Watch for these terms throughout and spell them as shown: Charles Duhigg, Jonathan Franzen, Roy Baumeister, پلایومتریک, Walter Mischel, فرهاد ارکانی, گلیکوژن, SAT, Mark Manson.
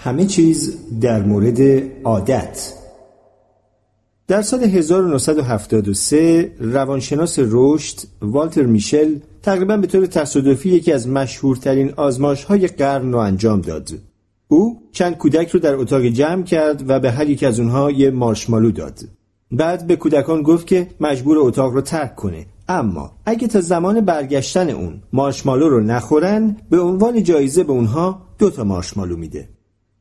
همه چیز در مورد عادت. در سال 1973 روانشناس رشد والتر میشل تقریباً به طور تصادفی یکی از مشهورترین آزمایش‌های قرن را انجام داد. او چند کودک رو در اتاق جمع کرد و به هر یک از اونها یه مارشمالو داد. بعد به کودکان گفت که مجبور اتاق رو ترک کنه، اما اگه تا زمان برگشتن اون مارشمالو رو نخورن به عنوان جایزه به اونها 2 تا مارشمالو میده.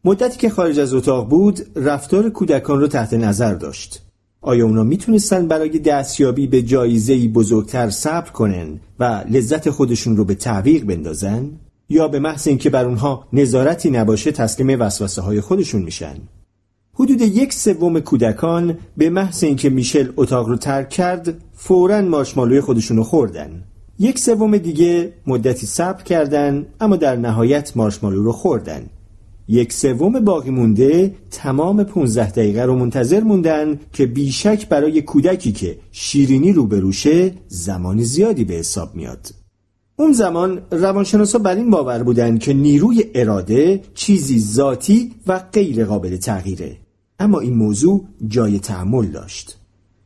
مدتی که خارج از اتاق بود رفتار کودکان رو تحت نظر داشت. آیا اونا میتونستن برای دستیابی به جایزه‌ای بزرگتر صبر کنن و لذت خودشون رو به تعویق بندازن؟ یا به محض اینکه بر اونها نظارتی نباشه تسلیم وسوسه‌های خودشون میشن؟ حدود 1/3 کودکان به محض اینکه میشل اتاق رو ترک کرد فوراً مارشمالوی خودشون رو خوردن. 1/3 دیگه مدتی صبر کردن اما در نهایت مارشمالو رو خوردن. 1/3 باقی مونده تمام 15 دقیقه رو منتظر موندن که بیشک برای کودکی که شیرینی روبروشه زمان زیادی به حساب میاد. اون زمان روانشناسا بر این باور بودن که نیروی اراده چیزی ذاتی و غیر قابل تغییره، اما این موضوع جای تأمل داشت.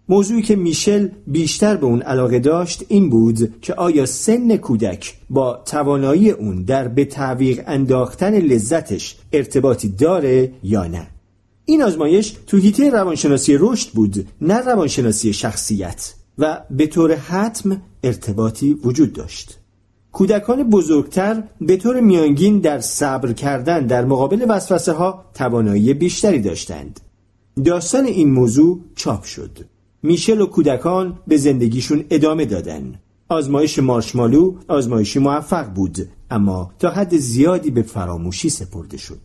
موضوعی که میشل بیشتر به اون علاقه داشت این بود که آیا سن کودک با توانایی اون در به تعویق انداختن لذتش ارتباطی داره یا نه. این آزمایش تو حیطه روانشناسی رشد بود، نه روانشناسی شخصیت، و به طور حتم ارتباطی وجود داشت. کودکان بزرگتر به طور میانگین در صبر کردن در مقابل وسوسه ها توانایی بیشتری داشتند. داستان این موضوع چاپ شد. میشل و کودکان به زندگیشون ادامه دادن. آزمایش مارشمالو آزمایشی موفق بود، اما تا حد زیادی به فراموشی سپرده شد.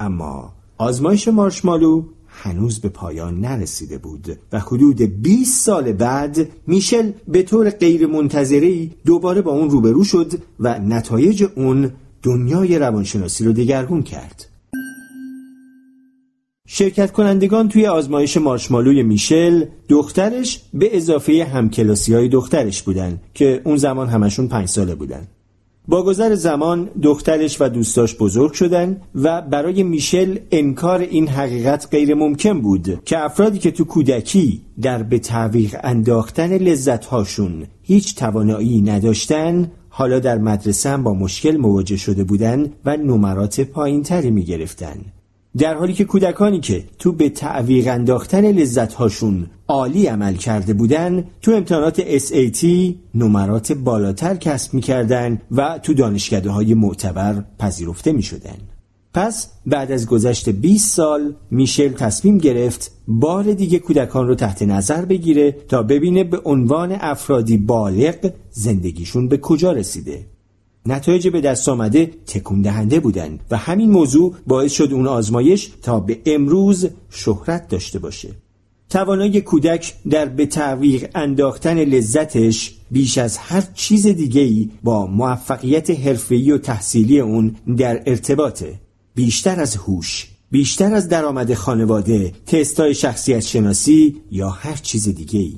اما آزمایش مارشمالو هنوز به پایان نرسیده بود و حدود 20 سال بعد میشل به طور غیر منتظری دوباره با اون روبرو شد و نتایج اون دنیای روانشناسی رو دگرگون کرد. شرکت کنندگان توی آزمایش مارشمالوی میشل دخترش به اضافه همکلاسی‌های دخترش بودن که اون زمان همشون 5 ساله بودن. با گذر زمان دخترش و دوستاش بزرگ شدن و برای میشل انکار این حقیقت غیر ممکن بود که افرادی که تو کودکی در به تعویق انداختن لذت‌هاشون هیچ توانایی نداشتن حالا در مدرسه هم با مشکل مواجه شده بودن و نمرات پایین‌تری می‌گرفتن، در حالی که کودکانی که تو به تعویق انداختن لذت‌هاشون عالی عمل کرده بودن تو امتحانات SAT نمرات بالاتر کسب می‌کردن و تو دانشکده‌های معتبر پذیرفته می‌شدن. پس بعد از گذشت 20 سال میشل تصمیم گرفت بار دیگه کودکان رو تحت نظر بگیره تا ببینه به عنوان افرادی بالغ زندگیشون به کجا رسیده. نتایج به دست آمده تکون دهنده بودن و همین موضوع باعث شد اون آزمایش تا به امروز شهرت داشته باشه. توانایی کودک در به تعویق انداختن لذتش بیش از هر چیز دیگه‌ای با موفقیت حرفه‌ای و تحصیلی اون در ارتباطه. بیشتر از هوش، بیشتر از درآمد خانواده، تست‌های شخصیت شناسی یا هر چیز دیگه‌ای.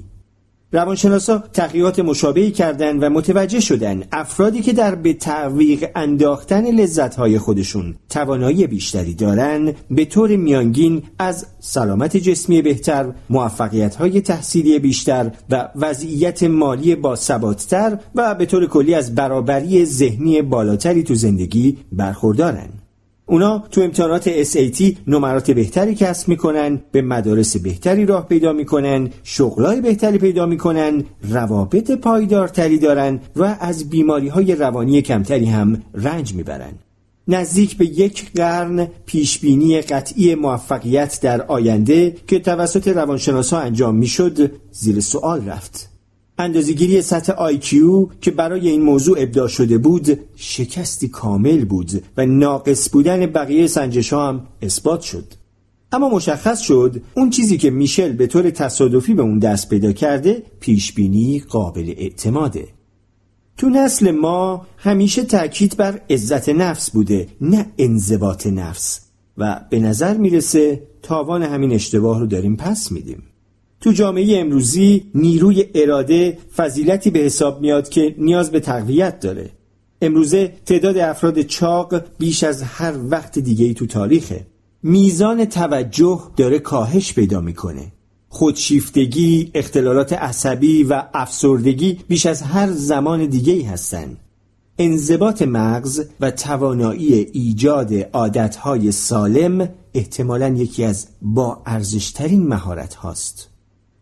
روانشناسا تحقیقات مشابهی کردند و متوجه شدند افرادی که در به تعویق انداختن لذت‌های خودشون توانایی بیشتری دارند به طور میانگین از سلامت جسمی بهتر، موفقیت‌های تحصیلی بیشتر و وضعیت مالی باثبات‌تر و به طور کلی از برابری ذهنی بالاتری تو زندگی برخوردارند. اونا تو امتحانات SAT نمرات بهتری کسب میکنن، به مدارس بهتری راه پیدا میکنن، شغلای بهتری پیدا میکنن، روابط پایدارتری دارن و از بیماریهای روانی کمتری هم رنج میبرن. نزدیک به 1 قرن پیشبینی قطعی موفقیت در آینده که توسط روانشناسا انجام میشد زیر سوال رفت. اندازه‌گیری سطح IQ که برای این موضوع ابداع شده بود شکستی کامل بود و ناقص بودن بقیه سنجش‌ها هم اثبات شد. اما مشخص شد اون چیزی که میشل به طور تصادفی به اون دست پیدا کرده پیشبینی قابل اعتماده. تو نسل ما همیشه تأکید بر عزت نفس بوده، نه انضباط نفس، و به نظر میرسه تاوان همین اشتباه رو داریم پس میدیم. تو جامعه امروزی نیروی اراده فضیلتی به حساب میاد که نیاز به تقویت داره. امروزه تعداد افراد چاق بیش از هر وقت دیگه‌ای تو تاریخه. میزان توجه داره کاهش پیدا میکنه. خودشیفتگی، اختلالات عصبی و افسردگی بیش از هر زمان دیگه‌ای هستن. انضباط مغز و توانایی ایجاد عادتهای سالم احتمالاً یکی از با ارزشترین مهارت هاست.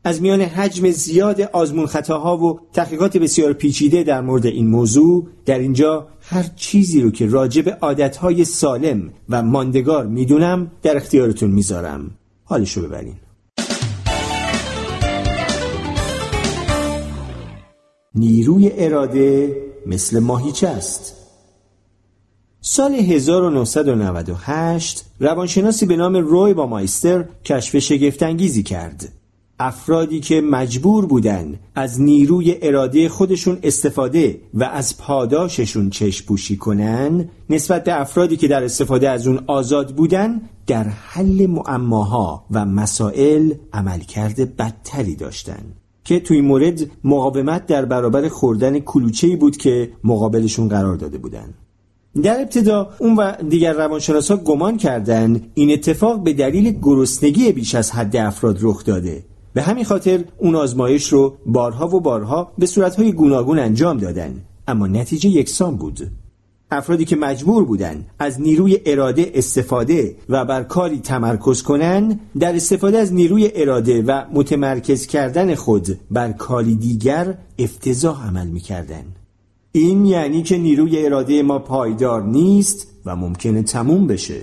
از میان حجم زیاد آزمون خطاها و تحقیقات بسیار پیچیده در مورد این موضوع، در اینجا هر چیزی رو که راجع به عادتهای سالم و ماندگار میدونم در اختیارتون میذارم. حالشو ببرین. نیروی اراده مثل ماهیچه است. سال 1998 روانشناسی به نام روی بامایستر کشف شگفت‌انگیزی کرد. افرادی که مجبور بودن از نیروی اراده خودشون استفاده و از پاداششون چشم‌پوشی کنن، نسبت به افرادی که در استفاده از اون آزاد بودن، در حل معماها و مسائل عملکرد بدتری داشتن که توی مورد مقاومت در برابر خوردن کلوچه‌ای بود که مقابلشون قرار داده بودن. در ابتدا اون و دیگر روانشناسا گمان کردند این اتفاق به دلیل گرسنگی بیش از حد افراد رخ داده. به همین خاطر اون آزمایش رو بارها و بارها به صورت‌های گوناگون انجام دادن، اما نتیجه یکسان بود. افرادی که مجبور بودن از نیروی اراده استفاده و بر کاری تمرکز کنن، در استفاده از نیروی اراده و متمرکز کردن خود بر کاری دیگر افتضاح عمل می‌کردن. این یعنی که نیروی اراده ما پایدار نیست و ممکنه تموم بشه.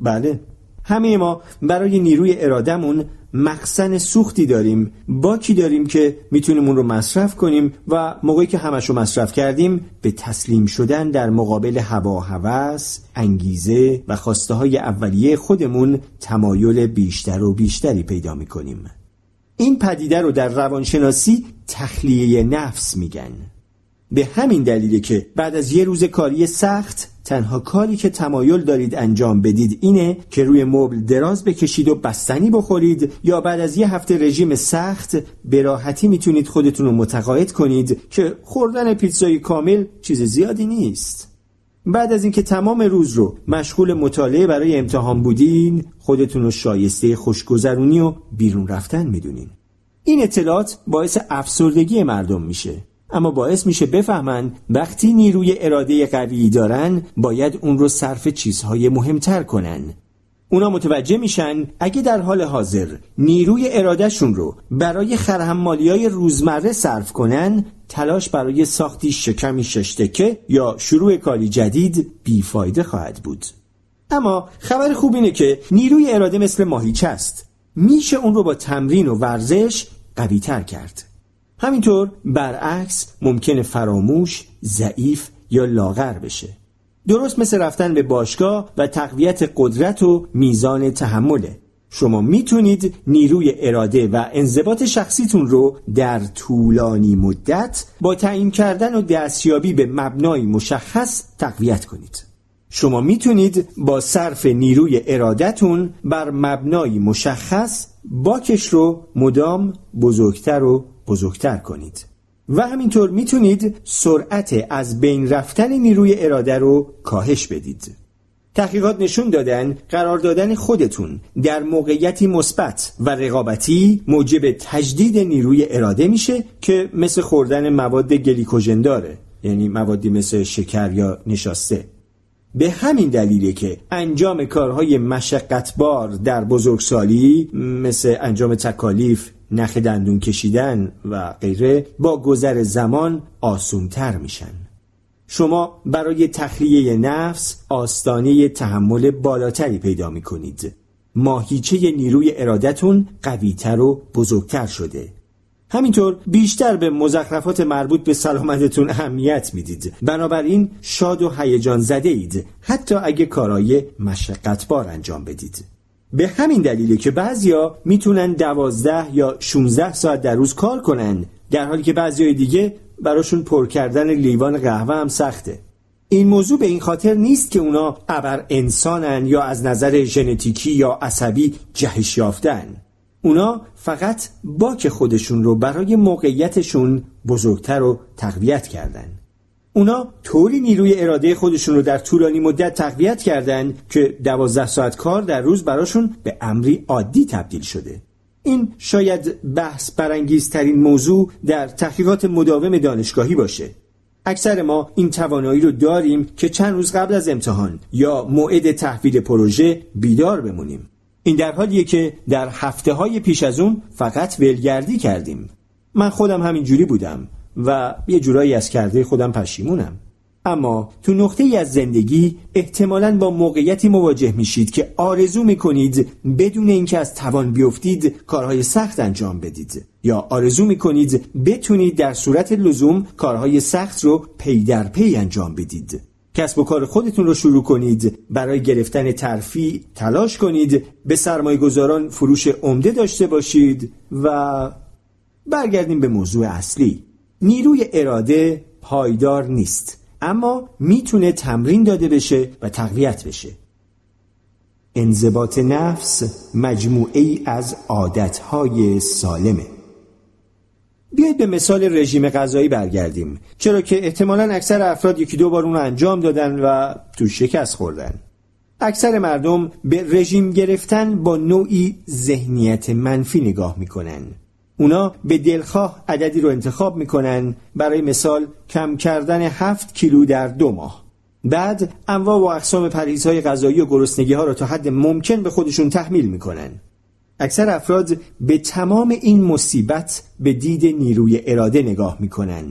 بله، همه ما برای نیروی ارادمون مخزن سوختی داریم، باکی داریم که میتونیم اون رو مصرف کنیم و موقعی که همش رو مصرف کردیم به تسلیم شدن در مقابل هوا و هوس، انگیزه و خواسته های اولیه خودمون تمایل بیشتر و بیشتری پیدا میکنیم. این پدیده رو در روانشناسی تخلیه نفس میگن. به همین دلیله که بعد از یه روز کاری سخت، تنها کاری که تمایل دارید انجام بدید اینه که روی مبل دراز بکشید و بستنی بخورید، یا بعد از یه هفته رژیم سخت به راحتی میتونید خودتون رو متقاعد کنید که خوردن پیتزای کامل چیز زیادی نیست. بعد از اینکه تمام روز رو مشغول مطالعه برای امتحان بودین، خودتون رو شایسته خوشگذرونی و بیرون رفتن میدونین. این اطلاعات باعث افسردگی مردم میشه، اما باعث میشه بفهمن وقتی نیروی اراده قوی دارن باید اون رو صرف چیزهای مهمتر کنن. اونا متوجه میشن اگه در حال حاضر نیروی ارادهشون رو برای خرهمالیای روزمره صرف کنن، تلاش برای ساختی شکمی ششتکه یا شروع کاری جدید بیفایده خواهد بود. اما خبر خوب اینه که نیروی اراده مثل ماهیچه است. میشه اون رو با تمرین و ورزش قوی‌تر کرد. همینطور برعکس ممکنه فراموش، ضعیف یا لاغر بشه. درست مثل رفتن به باشگاه و تقویت قدرت و میزان تحمله. شما میتونید نیروی اراده و انضباط شخصیتون رو در طولانی مدت با تعیین کردن و دستیابی به مبنای مشخص تقویت کنید. شما میتونید با صرف نیروی ارادتون بر مبنای مشخص باکش رو مدام بزرگتر و بزرگتر کنید و همینطور میتونید سرعت از بین رفتن نیروی اراده رو کاهش بدید. تحقیقات نشون دادن قرار دادن خودتون در موقعیتی مثبت و رقابتی موجب تجدید نیروی اراده میشه که مثل خوردن مواد گلیکوژن داره، یعنی موادی مثل شکر یا نشاسته. به همین دلیله که انجام کارهای مشقتبار در بزرگسالی مثل انجام تکالیف، نخ دندون کشیدن و غیره با گذر زمان آسان‌تر میشن. شما برای تخلیه نفس آستانه تحمل بالاتری پیدا میکنید. ماهیچه نیروی ارادتون قوی‌تر و بزرگتر شده. همینطور بیشتر به مزخرفات مربوط به سلامتتون اهمیت میدید. بنابراین شاد و هیجان زده اید، حتی اگه کارهای مشقتبار انجام بدید. به همین دلیله که بعضیا میتونن 12 یا 16 ساعت در روز کار کنن، در حالی که بعضیای دیگه براشون پر کردن لیوان قهوه هم سخته. این موضوع به این خاطر نیست که اونا ابر انسانن یا از نظر ژنتیکی یا عصبی جهش یافتن. اونا فقط باک خودشون رو برای موقعیتشون بزرگتر و تقویت کردن. اونا طوری نیروی اراده خودشون رو در طولانی مدت تقویت کردن که 12 ساعت کار در روز براشون به امری عادی تبدیل شده. این شاید بحث برانگیزترین موضوع در تحقیقات مداوم دانشگاهی باشه. اکثر ما این توانایی رو داریم که چند روز قبل از امتحان یا موعد تحویل پروژه بیدار بمونیم. این در حالیه که در هفته‌های پیش از اون فقط ولگردی کردیم. من خودم همینجوری بودم و یه جورایی از کرده خودم پشیمونم. اما تو نقطه‌ای از زندگی احتمالاً با موقعیتی مواجه میشید که آرزو میکنید بدون اینکه از توان بیفتید کارهای سخت انجام بدید، یا آرزو میکنید بتونید در صورت لزوم کارهای سخت رو پی در پی انجام بدید. کسب و کار خودتون رو شروع کنید، برای گرفتن ترفیع تلاش کنید، به سرمایه‌گذاران فروش عمده داشته باشید و برگردیم به موضوع اصلی. نیروی اراده پایدار نیست، اما میتونه تمرین داده بشه و تقویت بشه. انضباط نفس مجموعه‌ای از عادت‌های سالمه. بیایید به مثال رژیم غذایی برگردیم، چرا که احتمالاً اکثر افراد یکی دو بار اون رو انجام دادن و تو شکست خوردن. اکثر مردم به رژیم گرفتن با نوعی ذهنیت منفی نگاه میکنن. اونا به دلخواه عددی رو انتخاب میکنن، برای مثال کم کردن 7 کیلو در 2 ماه. بعد انواع و اقسام پرهیزهای غذایی و گرسنگی ها رو تا حد ممکن به خودشون تحمیل میکنن. اکثر افراد به تمام این مصیبت به دید نیروی اراده نگاه میکنن.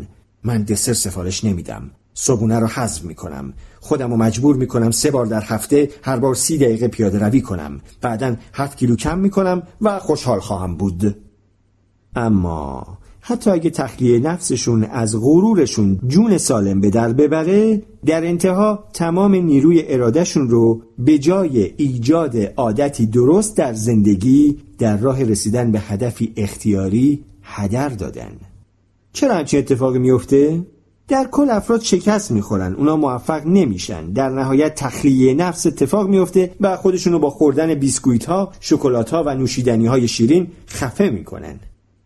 من دسر سفارش نمیدم، صبحونه رو حذف میکنم، خودم رو مجبور میکنم 3 بار در هفته هر بار 30 دقیقه پیاده روی کنم، بعدن 7 کیلو کم میکنم و خوشحال خواهم بود. اما حتی اگه تخلیه نفسشون از غرورشون جون سالم به در ببره، در انتها تمام نیروی ارادهشون رو به جای ایجاد عادتی درست در زندگی در راه رسیدن به هدفی اختیاری هدر دادن. چرا همچین اتفاقی میفته؟ در کل افراد شکست میخورن، اونا موفق نمیشن، در نهایت تخلیه نفس اتفاق میفته و خودشونو با خوردن بیسکویت ها، شکلات ها و نوشیدنی های شیرین خفه میکنن.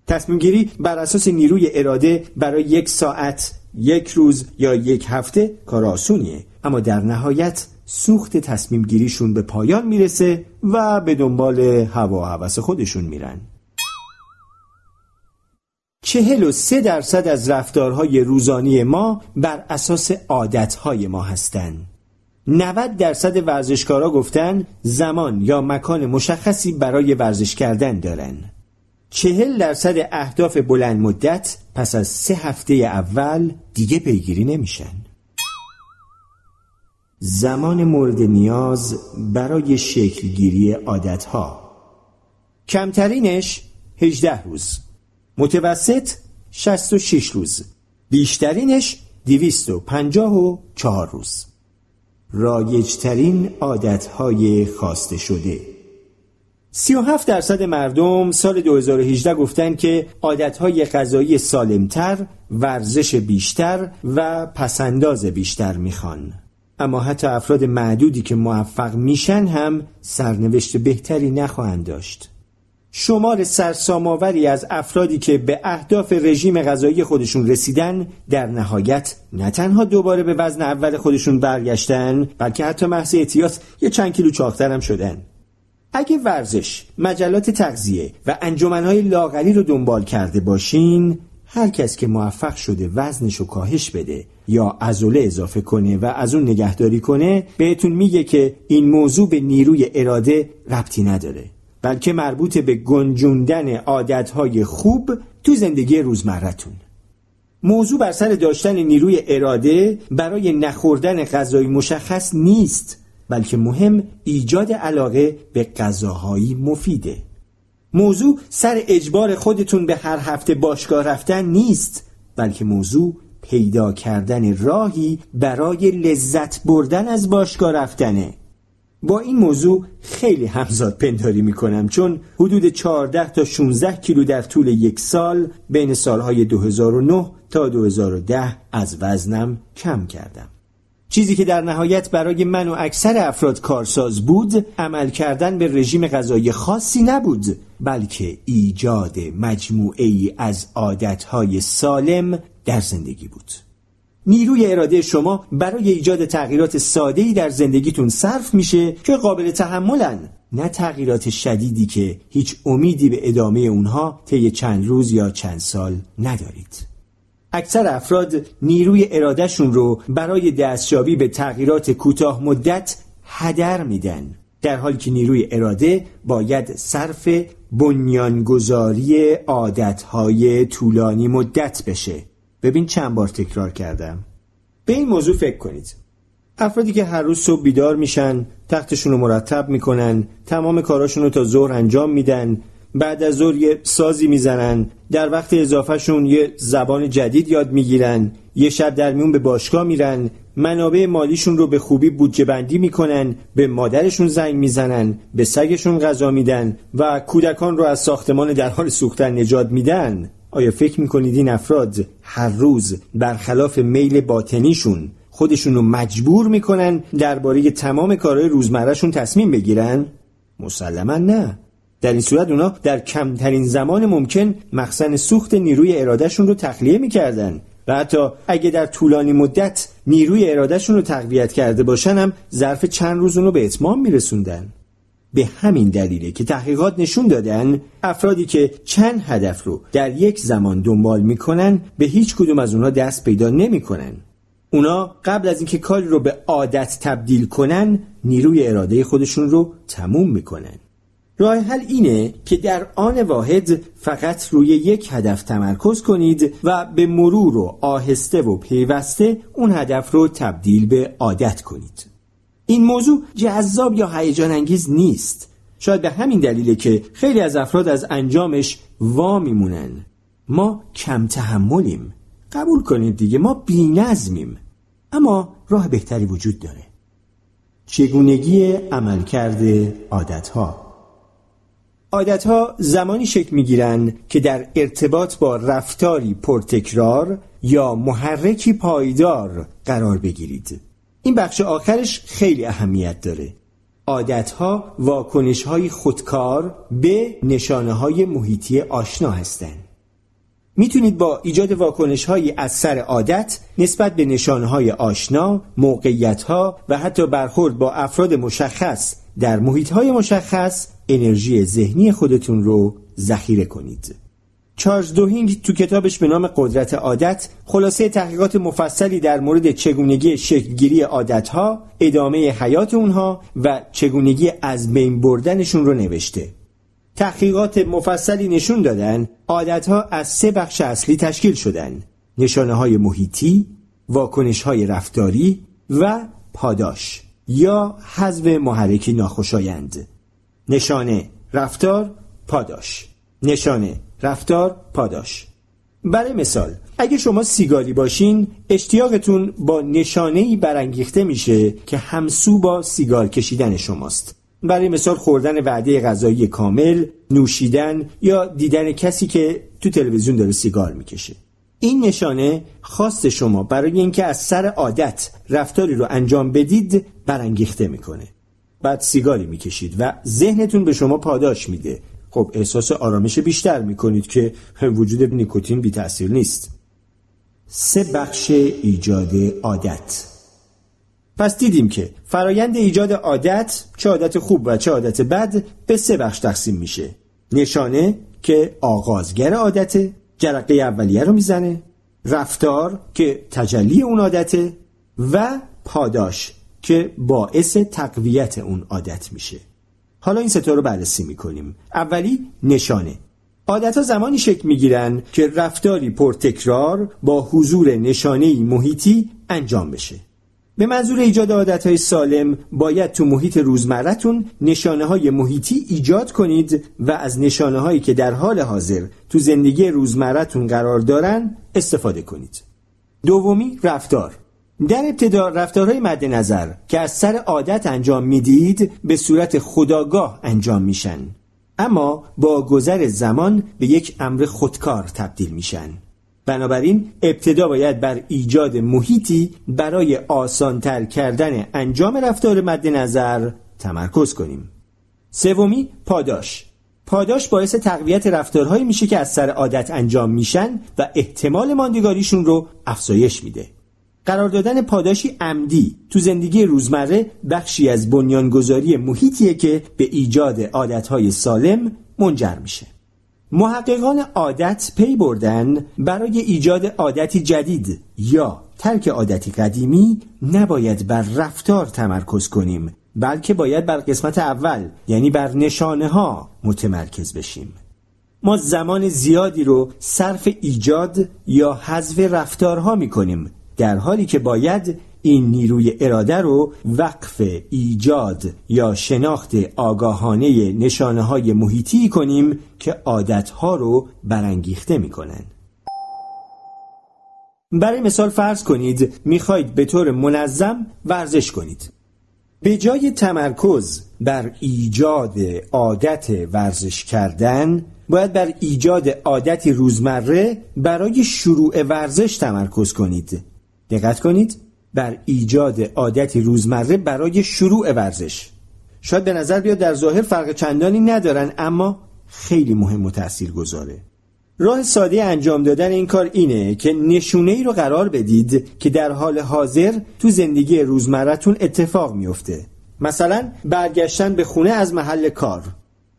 تصمیم گیری بر اساس نیروی اراده برای 1 ساعت، 1 روز یا 1 هفته کار آسونیه، اما در نهایت سوخت تصمیم گیریشون به پایان میرسه و به دنبال هوا و هوس خودشون میرن. 43% از رفتارهای روزانه ما بر اساس عادتهای ما هستن. 90% ورزشکارا گفتن زمان یا مکان مشخصی برای ورزش کردن دارن. 40% اهداف بلند مدت پس از 3 هفته اول دیگه پیگیری نمیشن. زمان مورد نیاز برای شکل گیری عادتها کمترینش 18 روز، متوسط 66 روز، بیشترینش 254 روز. رایجترین عادتهای خواسته شده. 37% مردم سال 2018 گفتن که عادتهای غذایی سالمتر، ورزش بیشتر و پسنداز بیشتر میخوان. اما حتی افراد معدودی که موفق میشن هم سرنوشت بهتری نخواهند داشت. شمار سرسام‌آوری از افرادی که به اهداف رژیم غذایی خودشون رسیدن در نهایت نه تنها دوباره به وزن اول خودشون برگشتن، بلکه حتی محض احتیاط یه چند کیلو چاق‌تر هم شدن. اگه ورزش، مجلات تغذیه و انجمن‌های لاغری رو دنبال کرده باشین، هر کس که موفق شده وزنشو کاهش بده یا عضله اضافه کنه و از اون نگهداری کنه، بهتون میگه که این موضوع به نیروی اراده ربطی نداره، بلکه مربوط به گنجوندن عادتهای خوب تو زندگی روزمرتون. موضوع بر سر داشتن نیروی اراده برای نخوردن غذای مشخص نیست، بلکه مهم ایجاد علاقه به غذاهایی مفیده. موضوع سر اجبار خودتون به هر هفته باشگاه رفتن نیست، بلکه موضوع پیدا کردن راهی برای لذت بردن از باشگاه رفتنه. با این موضوع خیلی همزاد پنداری میکنم، چون حدود 14 تا 16 کیلو در طول 1 سال بین سالهای 2009 تا 2010 از وزنم کم کردم. چیزی که در نهایت برای من و اکثر افراد کارساز بود، عمل کردن به رژیم غذایی خاصی نبود، بلکه ایجاد مجموعه‌ای از عادتهای سالم در زندگی بود. نیروی اراده شما برای ایجاد تغییرات ساده‌ای در زندگیتون صرف میشه که قابل تحملن، نه تغییرات شدیدی که هیچ امیدی به ادامه اونها طی چند روز یا چند سال ندارید. اکثر افراد نیروی ارادهشون رو برای دستیابی به تغییرات کوتاه مدت هدر میدن، در حالی که نیروی اراده باید صرف بنیانگذاری عادتهای طولانی مدت بشه. ببین چند بار تکرار کردم. به این موضوع فکر کنید. افرادی که هر روز صبح بیدار میشن، تختشون رو مرتب میکنن، تمام کاراشون رو تا ظهر انجام میدن، بعد از ظهر یه سازی میزنن، در وقت اضافهشون یه زبان جدید یاد میگیرن، یه شب در میون به باشگاه میرن، منابع مالیشون رو به خوبی بودجه بندی میکنن، به مادرشون زنگ میزنن، به سگشون غذا میدن و کودکان رو از ساختمان در حال سوختن نجات میدن. آیا فکر میکنید این افراد هر روز برخلاف میل باطنیشون خودشون رو مجبور میکنن درباره تمام کارهای روزمرهشون تصمیم بگیرن؟ مسلماً نه. در این صورت اونا در کمترین زمان ممکن مخزن سوخت نیروی ارادهشون رو تخلیه میکردن و حتی اگه در طولانی مدت نیروی ارادهشون رو تقویت کرده باشن هم ظرف چند روز اونو به اتمام میرسوندن. به همین دلیله که تحقیقات نشون دادن افرادی که چند هدف رو در یک زمان دنبال میکنن به هیچ کدوم از اونا دست پیدا نمیکنن. اونا قبل از اینکه کاری رو به عادت تبدیل کنن نیروی اراده خودشون رو تموم میکنن. راه حل اینه که در آن واحد فقط روی یک هدف تمرکز کنید و به مرور و آهسته و پیوسته اون هدف رو تبدیل به عادت کنید. این موضوع جذاب یا هیجان انگیز نیست. شاید به همین دلیله که خیلی از افراد از انجامش وا میمونن. ما کم تحملیم. قبول کنید دیگه، ما بی‌نظمیم. اما راه بهتری وجود داره. چگونگی عملکرد عادت‌ها. عادت‌ها زمانی شکل می‌گیرن که در ارتباط با رفتاری پرتکرار یا محرکی پایدار قرار بگیرید. این بخش آخرش خیلی اهمیت داره. عادت‌ها واکنش‌های خودکار به نشانه‌های محیطی آشنا هستند. میتونید با ایجاد واکنش‌هایی از سر عادت نسبت به نشانه‌های آشنا، موقعیت‌ها و حتی برخورد با افراد مشخص در محیط‌های مشخص انرژی ذهنی خودتون رو ذخیره کنید. چارلز دوهینگ تو کتابش به نام قدرت عادت خلاصه تحقیقات مفصلی در مورد چگونگی شکلگیری عادت‌ها، ادامه حیات اونها و چگونگی از بین بردنشون رو نوشته. تحقیقات مفصلی نشون دادن عادت‌ها از 3 بخش اصلی تشکیل شدن: نشانه‌های محیطی، واکنش‌های رفتاری و پاداش یا حذف محرک ناخوشایند. نشانه، رفتار، پاداش. نشانه، رفتار، پاداش. برای مثال اگه شما سیگاری باشین، اشتیاقتون با نشانه‌ای برانگیخته میشه که همسو با سیگار کشیدن شماست. برای مثال خوردن وعده غذایی کامل، نوشیدن یا دیدن کسی که تو تلویزیون داره سیگار میکشه. این نشانه خواست شما برای اینکه از سر عادت رفتاری رو انجام بدید برانگیخته میکنه. بعد سیگاری میکشید و ذهنتون به شما پاداش میده. خب احساس آرامش بیشتر میکنید که وجود نیکوتین بی تأثیر نیست. 3 بخش ایجاد عادت. پس دیدیم که فرایند ایجاد عادت، چه عادت خوب و چه عادت بد، به 3 بخش تقسیم میشه. نشانه که آغازگر عادته، جرقه اولیه رو میزنه، رفتار که تجلی اون عادته و پاداش که باعث تقویت اون عادت میشه. حالا این 3 رو بررسی میکنیم. اولی نشانه. عادت‌ها زمانی شکل میگیرن که رفتاری پرتکرار با حضور نشانه‌ای محیطی انجام بشه. به منظور ایجاد عادت‌های سالم باید تو محیط روزمره‌تون نشانه‌های محیطی ایجاد کنید و از نشانه‌هایی که در حال حاضر تو زندگی روزمره‌تون قرار دارن استفاده کنید. دومی، رفتار. در ابتدا رفتارهای مد نظر که از سر عادت انجام میدید به صورت خودآگاه انجام میشن، اما با گذر زمان به یک امر خودکار تبدیل میشن. بنابراین ابتدا باید بر ایجاد محیطی برای آسانتر کردن انجام رفتار مد نظر تمرکز کنیم. سومی، پاداش. پاداش باعث تقویت رفتارهایی میشه که از سر عادت انجام میشن و احتمال ماندگاریشون رو افزایش میده. قرار دادن پاداشی عمدی تو زندگی روزمره بخشی از بنیانگذاری محیطیه که به ایجاد عادتهای سالم منجر میشه. محققان عادت پی بردن برای ایجاد عادتی جدید یا ترک عادتی قدیمی نباید بر رفتار تمرکز کنیم، بلکه باید بر قسمت اول، یعنی بر نشانه ها متمرکز بشیم. ما زمان زیادی رو صرف ایجاد یا حذف رفتارها می کنیم، در حالی که باید این نیروی اراده رو وقف ایجاد یا شناخت آگاهانه نشانه های محیطی کنیم که عادتها رو برانگیخته می کنن. برای مثال فرض کنید میخواید به طور منظم ورزش کنید. به جای تمرکز بر ایجاد عادت ورزش کردن، باید بر ایجاد عادتی روزمره برای شروع ورزش تمرکز کنید. دقت کنید، بر ایجاد عادتی روزمره برای شروع ورزش. شاید به نظر بیاد در ظاهر فرق چندانی ندارن، اما خیلی مهم و تاثیرگذاره. راه ساده انجام دادن این کار اینه که نشونه ای رو قرار بدید که در حال حاضر تو زندگی روزمرتون اتفاق میفته. مثلا برگشتن به خونه از محل کار،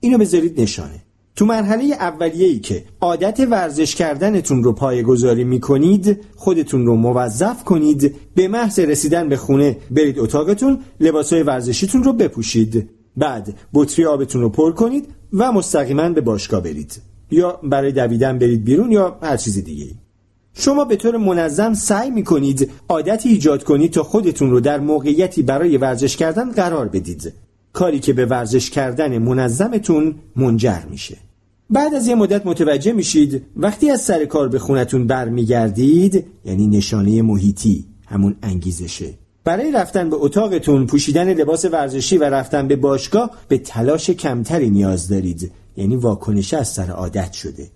اینو بذارید نشانه. تو مرحله اولیه‌ای که عادت ورزش کردنتون رو پایه‌گذاری می‌کنید، خودتون رو موظف کنید به محض رسیدن به خونه برید اتاقتون، لباس‌های ورزشیتون رو بپوشید، بعد بطری آبتون رو پر کنید و مستقیما به باشگاه برید یا برای دویدن برید بیرون یا هر چیز دیگه. شما به طور منظم سعی می‌کنید عادتی ایجاد کنید تا خودتون رو در موقعیتی برای ورزش کردن قرار بدید، کاری که به ورزش کردن منظمتون منجر میشه. بعد از یه مدت متوجه میشید وقتی از سر کار به خونتون برمیگردید، یعنی نشانه محیطی، همون انگیزشه برای رفتن به اتاقتون، پوشیدن لباس ورزشی و رفتن به باشگاه، به تلاش کمتری نیاز دارید، یعنی واکنش از سر عادت شده.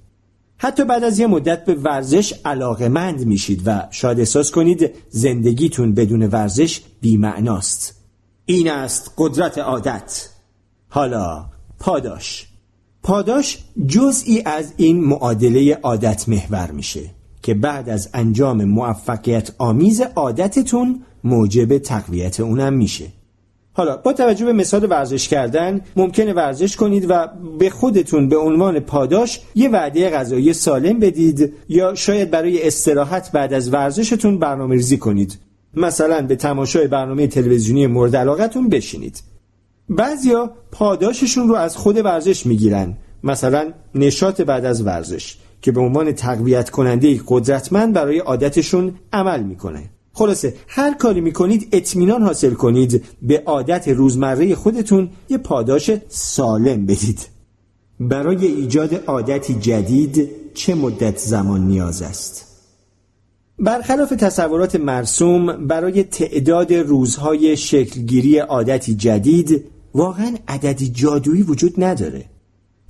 حتی بعد از یه مدت به ورزش علاقه‌مند میشید و شاید احساس کنید زندگیتون بدون ورزش بی‌معناست. این است قدرت عادت. حالا پاداش جزئی از این معادله عادت محور میشه که بعد از انجام موفقیت آمیز عادتتون موجب تقویت اونم میشه. حالا با توجه به مثال ورزش کردن، ممکنه ورزش کنید و به خودتون به عنوان پاداش یه وعده غذایی سالم بدید یا شاید برای استراحت بعد از ورزشتون برنامه‌ریزی کنید. مثلا به تماشای برنامه تلویزیونی مورد علاقتون بشینید. بعضیا پاداششون رو از خود ورزش میگیرن، مثلا نشاط بعد از ورزش که به عنوان تقویت کننده قدرتمند برای عادتشون عمل میکنه. خلاصه هر کاری میکنید اطمینان حاصل کنید به عادت روزمره خودتون یه پاداش سالم بدید. برای ایجاد عادتی جدید چه مدت زمان نیاز است؟ برخلاف تصورات مرسوم، برای تعداد روزهای شکلگیری عادتی جدید واقعا عددی جادویی وجود نداره.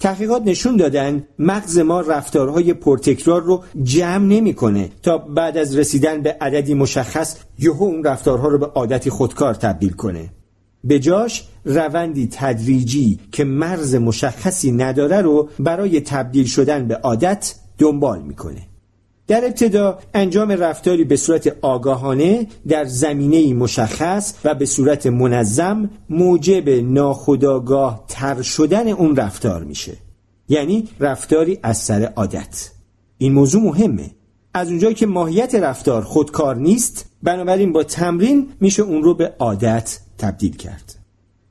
تحقیقات نشون دادن مغز ما رفتارهای پرتکرار رو جمع نمی‌کنه تا بعد از رسیدن به عددی مشخص یهو اون رفتارها رو به عادتی خودکار تبدیل کنه. به جاش روندی تدریجی که مرز مشخصی نداره رو برای تبدیل شدن به عادت دنبال می‌کنه. در ابتدا انجام رفتاری به صورت آگاهانه در زمینه‌ای مشخص و به صورت منظم موجب ناخودآگاه تر شدن اون رفتار میشه، یعنی رفتاری از سر عادت. این موضوع مهمه. از اونجایی که ماهیت رفتار خودکار نیست، بنابراین با تمرین میشه اون رو به عادت تبدیل کرد.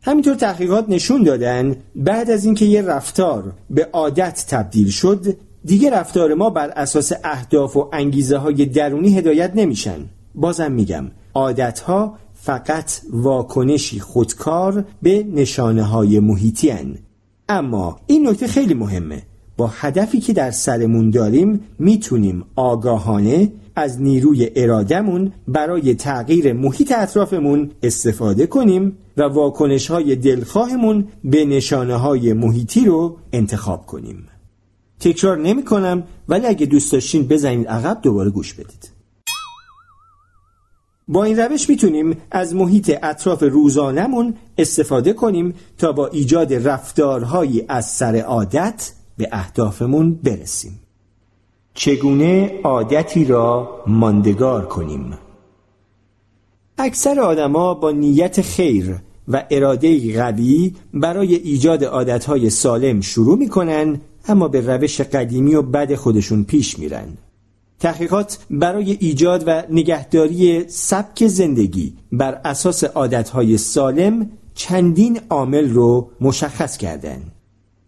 همینطور تحقیقات نشون دادن بعد از اینکه یه رفتار به عادت تبدیل شد، دیگه رفتار ما بر اساس اهداف و انگیزه های درونی هدایت نمیشن. بازم میگم، عادت ها فقط واکنشی خودکار به نشانه های محیطی هن. اما این نکته خیلی مهمه، با هدفی که در سرمون داریم میتونیم آگاهانه از نیروی ارادمون برای تغییر محیط اطرافمون استفاده کنیم و واکنش های دلخواهمون به نشانه های محیطی رو انتخاب کنیم. تکرار نمی کنم، ولی اگه دوست داشتین بزنید عقب دوباره گوش بدید. با این روش میتونیم از محیط اطراف روزانمون استفاده کنیم تا با ایجاد رفتارهایی از سر عادت به اهدافمون برسیم. چگونه عادتی را ماندگار کنیم؟ اکثر آدما با نیت خیر و اراده قوی برای ایجاد عادتهای سالم شروع میکنن، اما به روش قدیمی و بد خودشون پیش میرن. تحقیقات برای ایجاد و نگهداری سبک زندگی بر اساس عادتهای سالم چندین عامل رو مشخص کردن.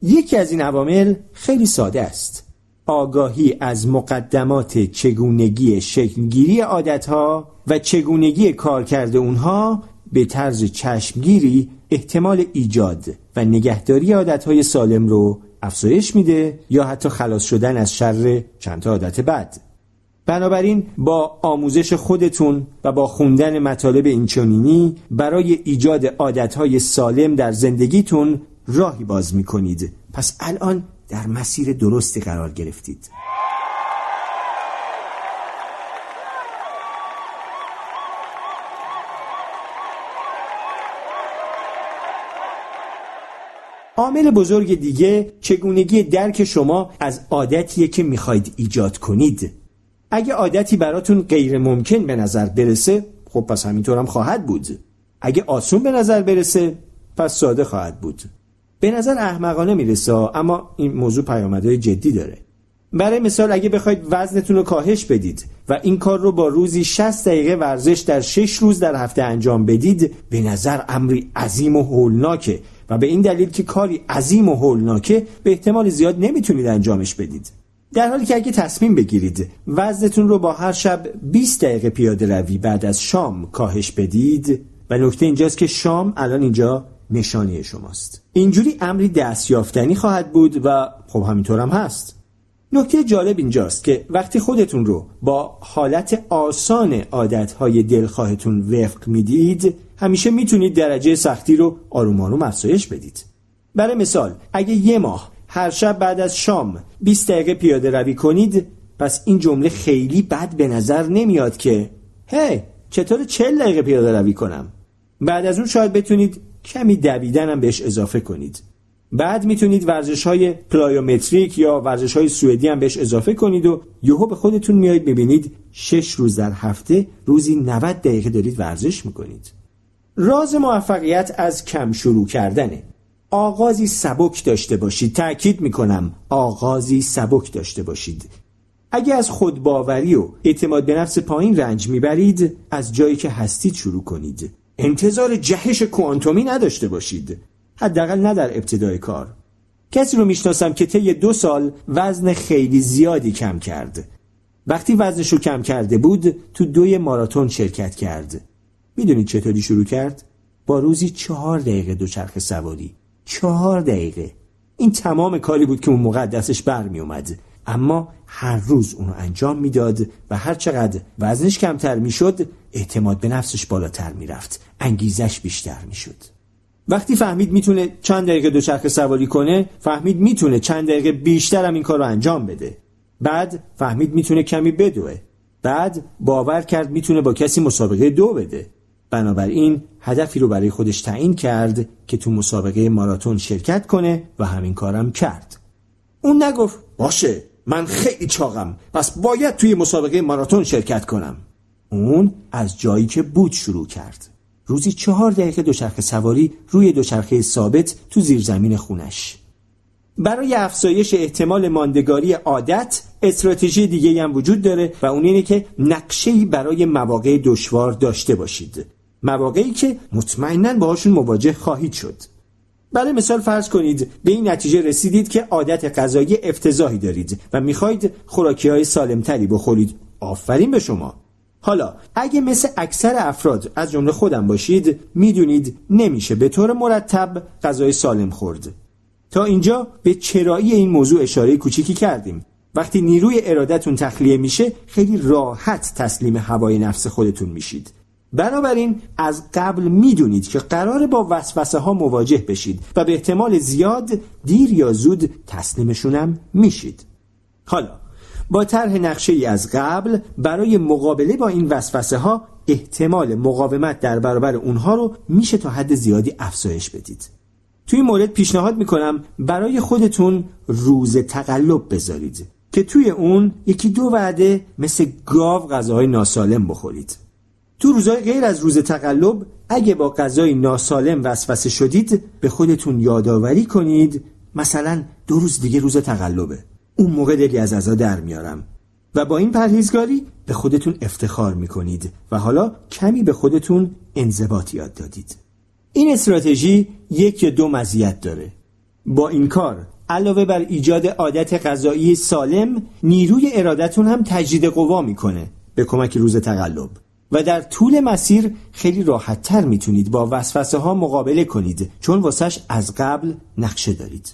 یکی از این عوامل خیلی ساده است: آگاهی از مقدمات چگونگی شکلگیری عادتها و چگونگی کارکرد اونها به طرز چشمگیری احتمال ایجاد و نگهداری عادتهای سالم رو افزایش میده یا حتی خلاص شدن از شر چند تا عادت بد. بنابراین با آموزش خودتون و با خوندن مطالب اینچنینی برای ایجاد عادتهای سالم در زندگیتون راهی باز میکنید. پس الان در مسیر درستی قرار گرفتید. عامل بزرگ دیگه چگونگی درک شما از عادتیه که میخواید ایجاد کنید. اگه عادتی براتون غیر ممکن به نظر برسه، خب پس همینطورم خواهد بود. اگه آسون به نظر برسه، پس ساده خواهد بود. به نظر احمقانه میرسه، اما این موضوع پیامدهای جدی داره. برای مثال اگه بخواید وزنتون رو کاهش بدید و این کار رو با روزی 60 دقیقه ورزش در 6 روز در هفته انجام بدید، به نظر امری عظیم و هولناکه و به این دلیل که کاری عظیم و هولناکه به احتمال زیاد نمیتونید انجامش بدید. در حالی که اگه تصمیم بگیرید وزنتون رو با هر شب 20 دقیقه پیاده روی بعد از شام کاهش بدید، و نکته اینجاست که شام الان اینجا نشانه شماست، اینجوری امری دستیافتنی خواهد بود و خب همینطورم هست. نکته جالب اینجاست که وقتی خودتون رو با حالت آسان عادتهای دلخواهتون وفق میدید، همیشه میتونید درجه سختی رو آروم آروم افزایش بدید. برای مثال اگه یه ماه هر شب بعد از شام 20 دقیقه پیاده روی کنید، پس این جمله خیلی بد به نظر نمیاد که هی چطور 40 دقیقه پیاده روی کنم. بعد از اون شاید بتونید کمی دویدن هم بهش اضافه کنید. بعد میتونید ورزش‌های پلایومتریک یا ورزش‌های سوئدی هم بهش اضافه کنید و یهو به خودتون میایید ببینید 6 روز در هفته روزی 90 دقیقه دارید ورزش میکنید. راز موفقیت از کم شروع کردنه. آغازی سبک داشته باشید. تأکید میکنم آغازی سبک داشته باشید. اگه از خودباوری و اعتماد به نفس پایین رنج میبرید، از جایی که هستید شروع کنید. انتظار جهش کوانتومی نداشته باشید، حداقل نه در ابتدای کار. کسی رو میشناسم که طی 2 سال وزن خیلی زیادی کم کرد. وقتی وزنشو کم کرده بود تو 2 ماراتن شرکت کرد. میدونید چطوری شروع کرد؟ با روزی 4 دقیقه دوچرخه سواری. 4 دقیقه. این تمام کاری بود که اون موقع دستش برمی اومد، اما هر روز اونو انجام میداد و هر چقدر وزنش کمتر میشد اعتماد به نفسش بالاتر میرفت، انگیزش بیشتر میشد. وقتی فهمید میتونه چند دقیقه دوچرخه سواری کنه، فهمید میتونه چند دقیقه بیشتر هم این کارو انجام بده. بعد فهمید میتونه کمی بدوه. بعد باور کرد میتونه با کسی مسابقه دو بده. بنابراین هدفی رو برای خودش تعیین کرد که تو مسابقه ماراتون شرکت کنه و همین کارم کرد. اون نگفت باشه من خیلی چاقم پس باید توی مسابقه ماراتون شرکت کنم. اون از جایی که بود شروع کرد. روزی 4 دقیقه دوچرخه سواری روی دوچرخه ثابت تو زیرزمین خونش. برای افزایش احتمال ماندگاری عادت استراتژی دیگه‌ای هم وجود داره و اون اینه که نقشه‌ای برای مواقع دشوار داشته باشید. مواقعی که مطمئناً باهاشون مواجه خواهید شد. برای مثال فرض کنید به این نتیجه رسیدید که عادت غذایی افتضاحی دارید و میخواید خوراکی‌های سالم‌تری بخورید. آفرین به شما. حالا اگه مثل اکثر افراد از جمله خودم باشید، میدونید نمیشه به طور مرتب غذای سالم خورد. تا اینجا به چرایی این موضوع اشاره کوچیکی کردیم. وقتی نیروی ارادتون تخلیه میشه، خیلی راحت تسلیم هوای نفس خودتون میشید. بنابراین از قبل میدونید که قراره با وسوسه ها مواجه بشید و به احتمال زیاد دیر یا زود تسلیمشونم میشید. حالا با طرح نقشه‌ای از قبل برای مقابله با این وسوسه ها احتمال مقاومت در برابر اونها رو میشه تا حد زیادی افزایش بدید. توی این مورد پیشنهاد میکنم برای خودتون روز تقلب بذارید که توی اون 1-2 وعده مثل گاو غذاهای ناسالم بخورید. تو روزهای غیر از روز تقلب اگه با غذای ناسالم وسوسه شدید به خودتون یادآوری کنید مثلا 2 روز دیگه روز تقلبه، اون موقع دلی از عزا در میارم، و با این پرهیزگاری به خودتون افتخار میکنید و حالا کمی به خودتون انضباط یاد دادید. این استراتژی 1 یا 2 مزیت داره. با این کار علاوه بر ایجاد عادت غذایی سالم، نیروی ارادتون هم تجدید قوا میکنه به کمک روز تقلب، و در طول مسیر خیلی راحت‌تر میتونید با وسوسه ها مقابله کنید چون واسش از قبل نقشه دارید.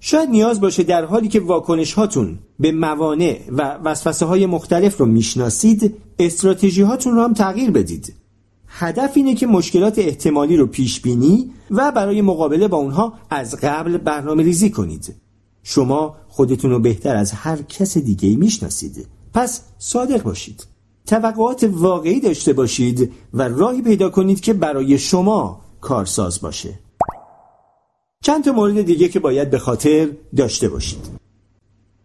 شاید نیاز باشه در حالی که واکنش هاتون به موانع و وسوسه های مختلف رو میشناسید، استراتژی هاتون رو هم تغییر بدید. هدف اینه که مشکلات احتمالی رو پیش بینی و برای مقابله با اونها از قبل برنامه‌ریزی کنید. شما خودتون رو بهتر از هر کس دیگه‌ای میشناسید، پس صادق باشید. توقعات واقعی داشته باشید و راهی پیدا کنید که برای شما کارساز باشه. چند تا مورد دیگه که باید به خاطر داشته باشید.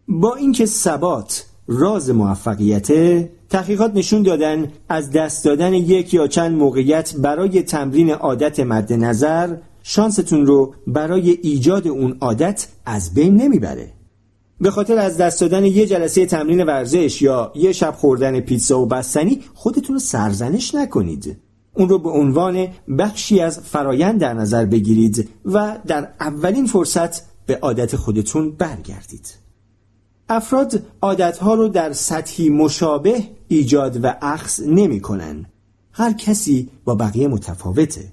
با اینکه ثبات راز موفقیته، تحقیقات نشون دادن از دست دادن 1 یا چند موقعیت برای تمرین عادت مد نظر شانستون رو برای ایجاد اون عادت از بین نمیبره. به خاطر از دست دادن 1 جلسه تمرین ورزش یا 1 شب خوردن پیتزا و بستنی خودتون رو سرزنش نکنید. اون رو به عنوان بخشی از فرایند در نظر بگیرید و در اولین فرصت به عادت خودتون برگردید. افراد عادتها رو در سطحی مشابه ایجاد و اخذ نمی کنن. هر کسی با بقیه متفاوته.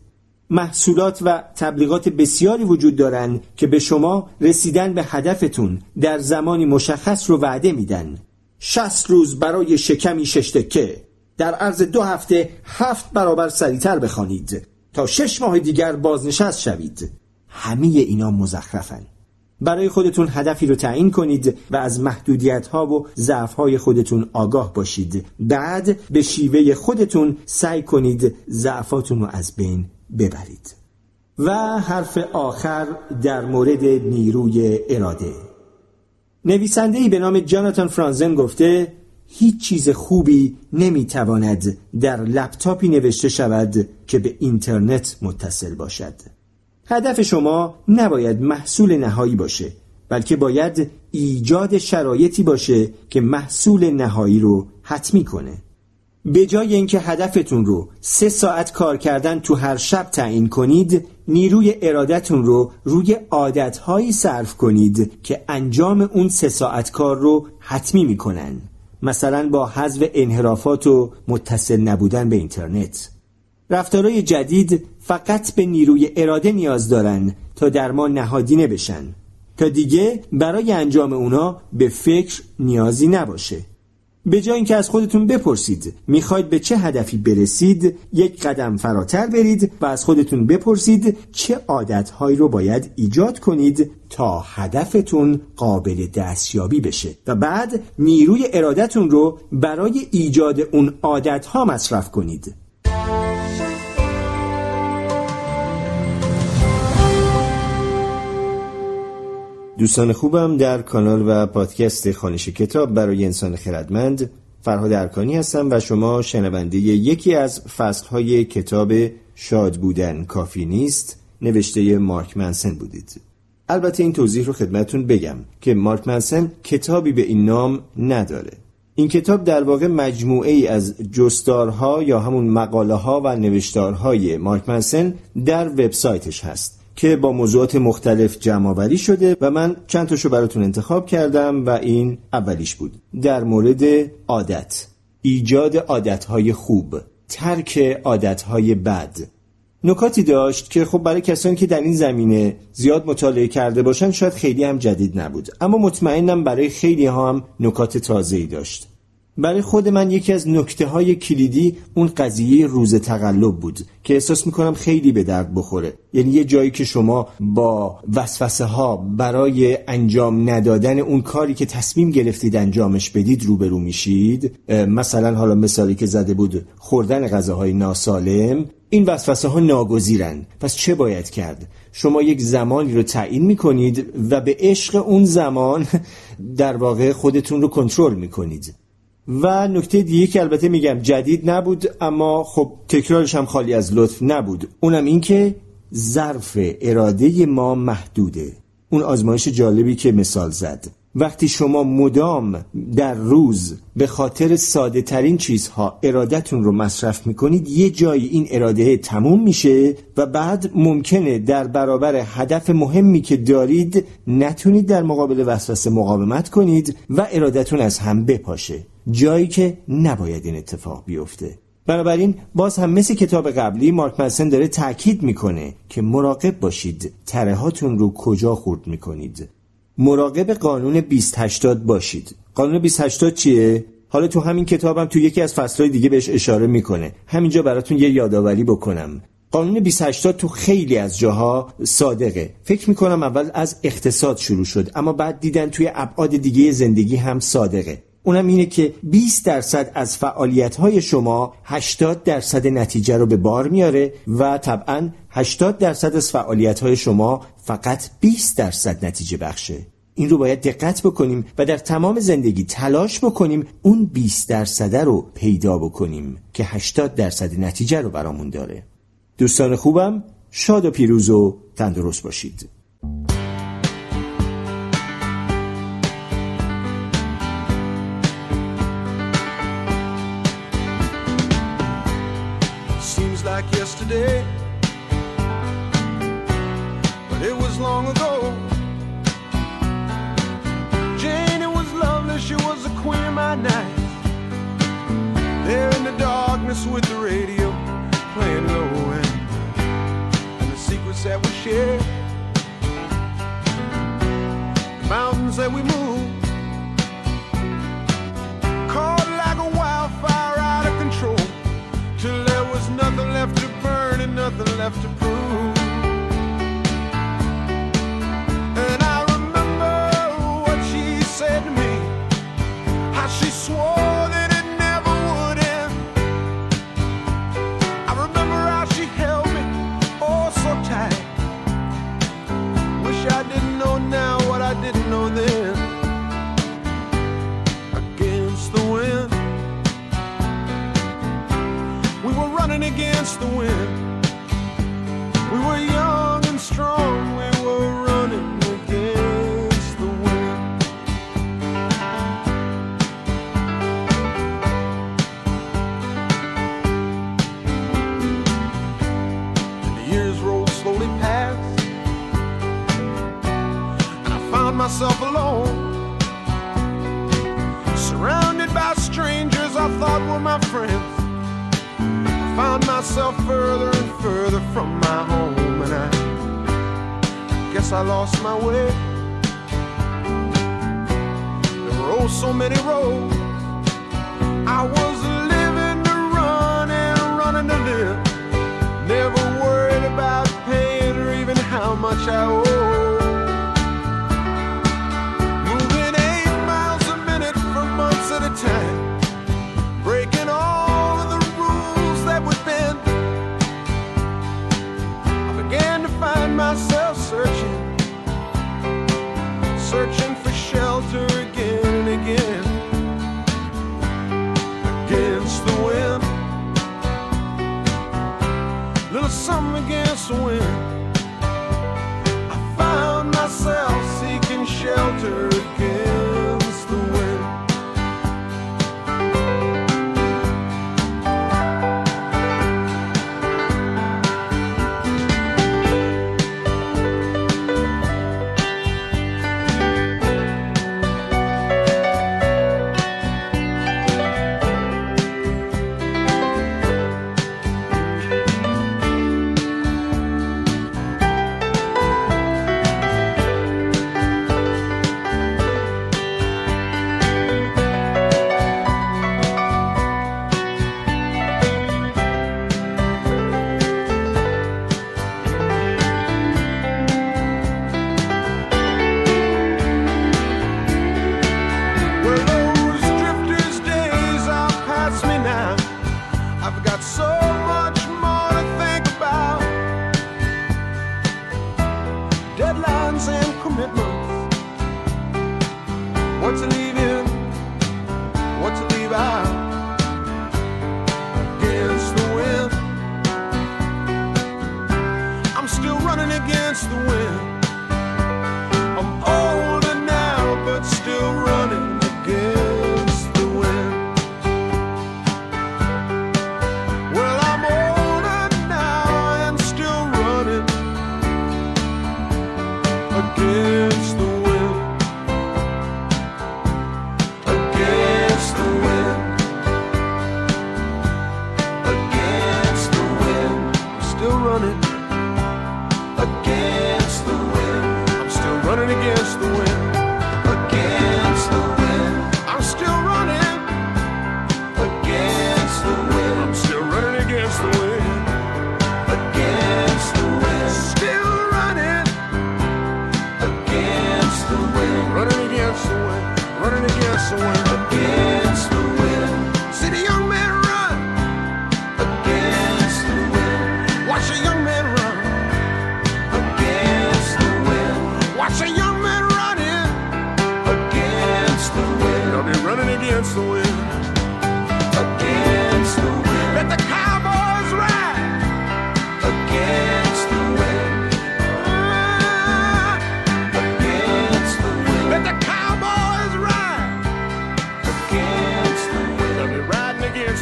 محصولات و تبلیغات بسیاری وجود دارند که به شما رسیدن به هدفتون در زمانی مشخص رو وعده میدن. 60 روز برای شکمی 6 تکه، در عرض 2 هفته 7 برابر سریعتر بخوانید تا 6 ماه دیگر بازنشست شوید. همه اینا مزخرفن. برای خودتون هدفی رو تعیین کنید و از محدودیت‌ها و ضعف‌های خودتون آگاه باشید. بعد به شیوه خودتون سعی کنید ضعفاتون رو از بین ببرید. و حرف آخر در مورد نیروی اراده. نویسنده‌ای به نام جاناتان فرانزن گفته هیچ چیز خوبی نمیتواند در لپتاپی نوشته شود که به اینترنت متصل باشد. هدف شما نباید محصول نهایی باشه، بلکه باید ایجاد شرایطی باشه که محصول نهایی رو حتمی کنه. به جای اینکه هدفتون رو 3 ساعت کار کردن تو هر شب تعیین کنید، نیروی ارادتون رو روی عادت‌هایی صرف کنید که انجام اون 3 ساعت کار رو حتمی میکنن، مثلا با حذف انحرافات و متصل نبودن به اینترنت. رفتارهای جدید فقط به نیروی اراده نیاز دارن تا در ما نهادینه بشن، تا دیگه برای انجام اونا به فکر نیازی نباشه. به جای اینکه از خودتون بپرسید میخواید به چه هدفی برسید، 1 قدم فراتر برید و از خودتون بپرسید چه عادتهایی رو باید ایجاد کنید تا هدفتون قابل دستیابی بشه، و بعد نیروی ارادتون رو برای ایجاد اون عادتها مصرف کنید. دوستان خوبم، در کانال و پادکست خوانش کتاب برای انسان خردمند فرهاد ارکانی هستم و شما شنونده یکی از فصل‌های کتاب شاد بودن کافی نیست نوشته مارک منسن بودید. البته این توضیح رو خدمتون بگم که مارک منسن کتابی به این نام نداره. این کتاب در واقع مجموعه ای از جستارها یا همون مقاله ها و نوشتارهای مارک منسن در وبسایتش هست که با موضوعات مختلف جمع‌آوری شده و من چند تاشو براتون انتخاب کردم و این اولیش بود، در مورد عادت، ایجاد عادت‌های خوب، ترک عادت‌های بد. نکاتی داشت که خب برای کسانی که در این زمینه زیاد مطالعه کرده باشن شاید خیلی هم جدید نبود، اما مطمئنم برای خیلی ها هم نکات تازه‌ای داشت. برای خود من یکی از نکته‌های کلیدی اون قضیه روز تقلب بود که احساس می‌کنم خیلی به درد بخوره. یعنی یه جایی که شما با وسوسه ها برای انجام ندادن اون کاری که تصمیم گرفتید انجامش بدید روبرو میشید. مثلا حالا مثالی که زده بود خوردن غذاهای ناسالم، این وسوسه ها ناگزیرن. پس چه باید کرد؟ شما یک زمانی رو تعیین می‌کنید و به عشق اون زمان در واقع خودتون رو کنترل می‌کنید. و نکته دیگه که البته میگم جدید نبود اما خب تکرارش هم خالی از لطف نبود، اونم این که ظرف اراده ما محدوده. اون آزمایش جالبی که مثال زد، وقتی شما مدام در روز به خاطر ساده ترین چیزها ارادتون رو مصرف میکنید، یه جایی این اراده تموم میشه و بعد ممکنه در برابر هدف مهمی که دارید نتونید در مقابل وسوسه مقاومت کنید و ارادتون از هم بپاشه، جایی که نباید این اتفاق بیفته. بنابراین باز هم مثل کتاب قبلی مارک منسن داره تأکید میکنه که مراقب باشید ترهاتون رو کجا خورد میکنید. مراقب قانون 2080 باشید. قانون 2080 چیه؟ حالا تو همین کتابم تو یکی از فصلهای دیگه بهش اشاره میکنه، همینجا براتون یه یادآوری بکنم. قانون 2080 تو خیلی از جاها صادقه. فکر میکنم اول از اقتصاد شروع شد اما بعد دیدن توی ابعاد دیگه زندگی هم صادقه. اونم اینه که 20% از فعالیت‌های شما 80% نتیجه رو به بار میاره و طبعاً 80% از فعالیت‌های شما فقط 20% نتیجه بخشه. این رو باید دقت بکنیم و در تمام زندگی تلاش بکنیم اون 20% رو پیدا بکنیم که 80% نتیجه رو برامون داره. دوستان خوبم، شاد و پیروز و تندرست باشید. Yesterday, but it was long ago. Janie was lovely, she was the queen of my night. There in the darkness with the radio playing low and the secrets that we shared, the mountains that we moved, caught like a wildfire out of control till there was nothing left to burn and nothing left to prove. And I remember what she said to me, how she swore that it never would end. I remember how she held me oh so tight. Wish I didn't know now what I didn't know then. Against the wind, against the wind. We were young and strong, we were running against the wind. And the years rolled slowly past, and I found myself alone, surrounded by strangers I thought were my friends. Found myself further and further from my home, and I guess I lost my way. There were oh so many roads. I was living to run and running to live, never worried about paying or even how much I owe. Moving 8 miles a minute for months at a time, breaking all myself, searching for shelter again and again. Against the wind, little something against the wind. I found myself seeking shelter against the wind. What to leave in, what to leave out. Against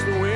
the wind.